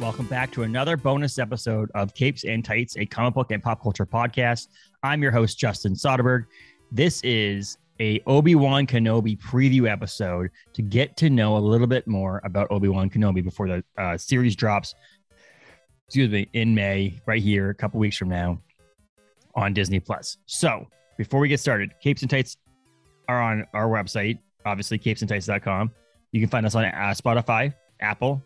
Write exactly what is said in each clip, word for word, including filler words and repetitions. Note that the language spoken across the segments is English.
Welcome back to another bonus episode of Capes and Tights, a comic book and pop culture podcast. I'm your host, Justin Soderberg. This is a Obi-Wan Kenobi preview episode to get to know a little bit more about Obi-Wan Kenobi before the uh, series drops, excuse me, in May, right here, a couple weeks from now on Disney Plus. So before we get started, Capes and Tights are on our website, obviously capes and tights dot com. You can find us on uh, Spotify, Apple,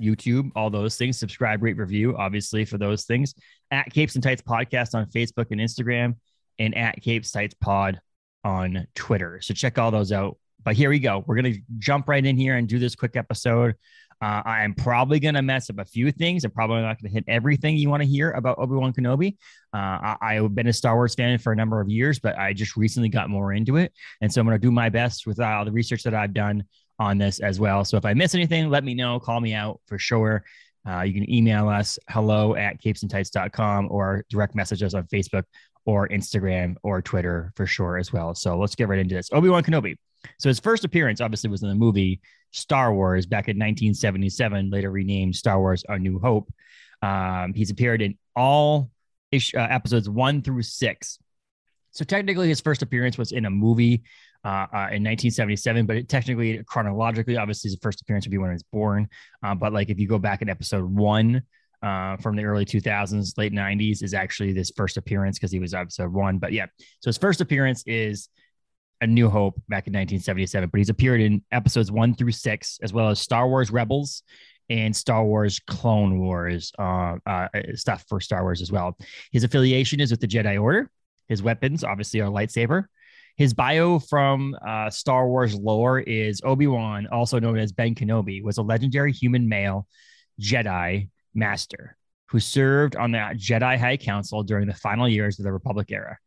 YouTube, all those things. Subscribe, rate, review, obviously, for those things. At Capes and Tights Podcast on Facebook and Instagram, and at Capes Tights Pod on Twitter. So check all those out. But here we go. We're going to jump right in here and do this quick episode. Uh, I am probably going to mess up a few things. I'm probably not going to hit everything you want to hear about Obi-Wan Kenobi. Uh, I, I've been a Star Wars fan for a number of years, but I just recently got more into it. And so I'm going to do my best with all the research that I've done on this as well. So if I miss anything, let me know, call me out for sure. Uh, you can email us hello at capes and tights dot com or direct message us on Facebook or Instagram or Twitter for sure as well. So let's get right into this. Obi-Wan Kenobi. So his first appearance obviously was in the movie Star Wars back in nineteen seventy-seven, later renamed Star Wars A New Hope. Um, he's appeared in all ish, uh, episodes one through six. So technically his first appearance was in a movie Uh, uh, in nineteen seventy-seven, but it technically, chronologically, obviously, his first appearance would be when he was born. Uh, but like if you go back in episode one uh, from the early two thousands, late nineties is actually this first appearance because he was episode one. But yeah, so his first appearance is A New Hope back in nineteen seventy-seven, but he's appeared in episodes one through six, as well as Star Wars Rebels and Star Wars Clone Wars uh, uh, stuff for Star Wars as well. His affiliation is with the Jedi Order. His weapons, obviously, are lightsaber. His bio from uh, Star Wars lore is Obi-Wan, also known as Ben Kenobi, was a legendary human male Jedi master who served on the Jedi High Council during the final years of the Republic era.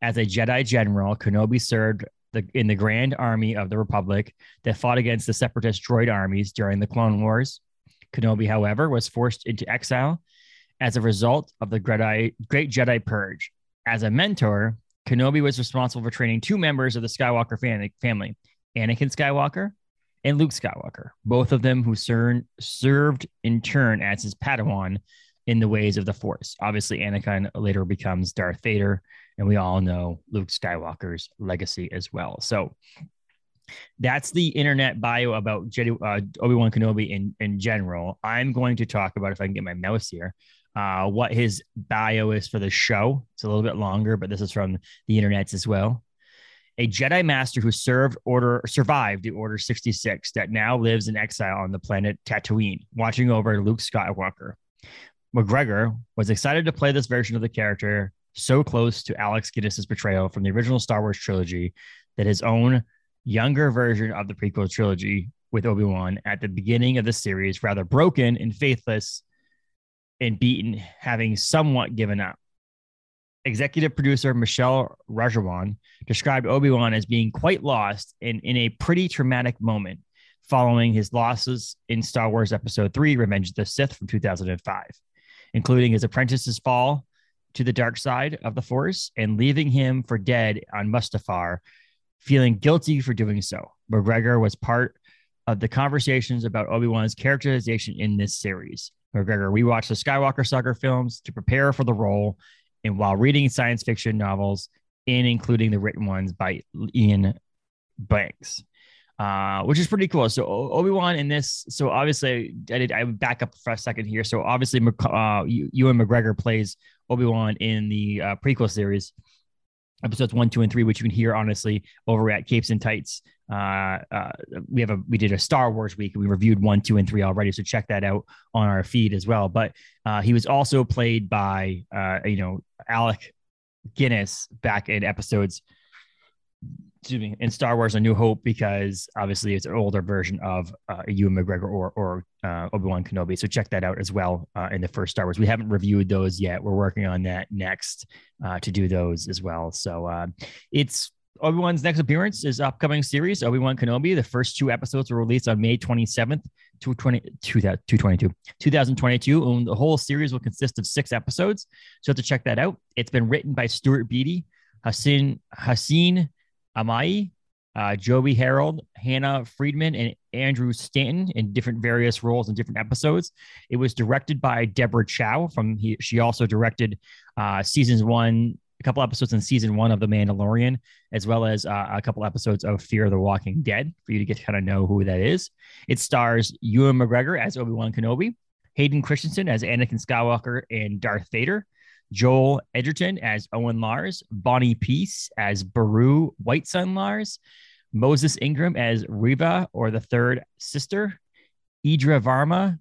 As a Jedi general, Kenobi served the, in the Grand Army of the Republic that fought against the separatist droid armies during the Clone Wars. Kenobi, however, was forced into exile as a result of the Great Jedi Purge. As a mentor, Kenobi was responsible for training two members of the Skywalker family, Anakin Skywalker and Luke Skywalker, both of them who ser- served in turn as his Padawan in the ways of the Force. Obviously, Anakin later becomes Darth Vader, and we all know Luke Skywalker's legacy as well. So that's the internet bio about Jedi, uh, Obi-Wan Kenobi in, in general. I'm going to talk about, if I can get my mouse here, Uh, what his bio is for the show. It's a little bit longer, but this is from the internet as well. A Jedi master who served order, survived the Order sixty-six that now lives in exile on the planet Tatooine, watching over Luke Skywalker. McGregor was excited to play this version of the character so close to Alec Guinness's portrayal from the original Star Wars trilogy that his own younger version of the prequel trilogy with Obi-Wan at the beginning of the series, rather broken and faithless, and beaten, having somewhat given up. Executive producer Michelle Rajawan described Obi-Wan as being quite lost and in a pretty traumatic moment following his losses in Star Wars Episode three, Revenge of the Sith from two thousand five, including his apprentice's fall to the dark side of the Force and leaving him for dead on Mustafar, feeling guilty for doing so. McGregor was part of the conversations about Obi-Wan's characterization in this series. McGregor rewatched the Skywalker Saga films to prepare for the role, and while reading science fiction novels, and including the written ones by Ian Banks, uh, which is pretty cool. So Obi-Wan in this, so obviously I did. I would back up for a second here. So obviously, uh, Ewan McGregor plays Obi-Wan in the uh, prequel series, episodes one, two, and three, which you can hear honestly over at Capes and Tights. Uh, uh, we have a we did a Star Wars week. We reviewed one, two, and three already, so check that out on our feed as well. But uh, he was also played by uh, you know Alec Guinness back in episodes, excuse me, in Star Wars: A New Hope, because obviously it's an older version of uh, Ewan McGregor or or uh, Obi-Wan Kenobi. So check that out as well uh, in the first Star Wars. We haven't reviewed those yet. We're working on that next uh, to do those as well. So uh, it's. Obi-Wan's next appearance is upcoming series, Obi-Wan Kenobi. The first two episodes were released on May twenty-seventh, twenty twenty-two, and the whole series will consist of six episodes. So you have to check that out. It's been written by Stuart Beattie, Hassan Hassine Amai, uh, Joby Harold, Hannah Friedman, and Andrew Stanton in different various roles in different episodes. It was directed by Deborah Chow. From he, she also directed uh, seasons one, a couple episodes in season one of The Mandalorian, as well as uh, a couple episodes of Fear the Walking Dead, for you to get to kind of know who that is. It stars Ewan McGregor as Obi-Wan Kenobi, Hayden Christensen as Anakin Skywalker and Darth Vader, Joel Edgerton as Owen Lars, Bonnie Peace as Baru Whitesun Lars, Moses Ingram as Reva, or the third sister, Idra Varma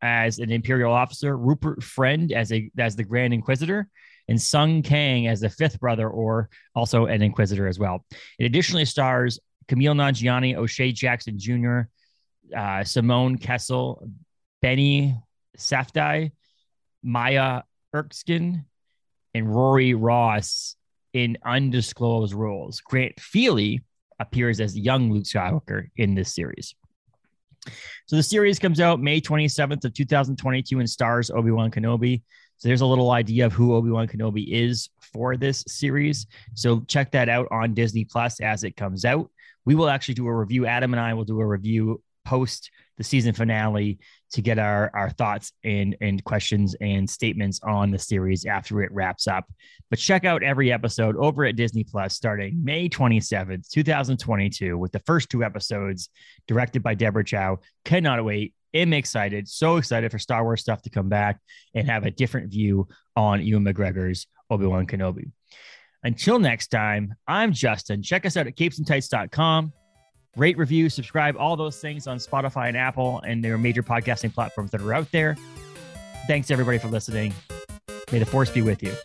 as an Imperial officer, Rupert Friend as a as the Grand Inquisitor, and Sung Kang as the fifth brother, or also an Inquisitor as well. It additionally stars Camille Nanjiani, O'Shea Jackson Junior, uh, Simone Kessel, Benny Safdie, Maya Erskine, and Rory Ross in undisclosed roles. Grant Feely appears as young Luke Skywalker in this series. So the series comes out May twenty-seventh of two thousand twenty-two and stars Obi-Wan Kenobi. So there's a little idea of who Obi-Wan Kenobi is for this series. So check that out on Disney Plus as it comes out. We will actually do a review. Adam and I will do a review post the season finale to get our, our thoughts and, and questions and statements on the series after it wraps up. But check out every episode over at Disney Plus starting May twenty-seventh, two thousand twenty-two, with the first two episodes directed by Deborah Chow. Cannot wait. I'm excited. So excited for Star Wars stuff to come back and have a different view on Ewan McGregor's Obi-Wan Kenobi. Until next time, I'm Justin. Check us out at capes and tights dot com. Rate, review, subscribe, all those things on Spotify and Apple and their major podcasting platforms that are out there. Thanks, everybody, for listening. May the force be with you.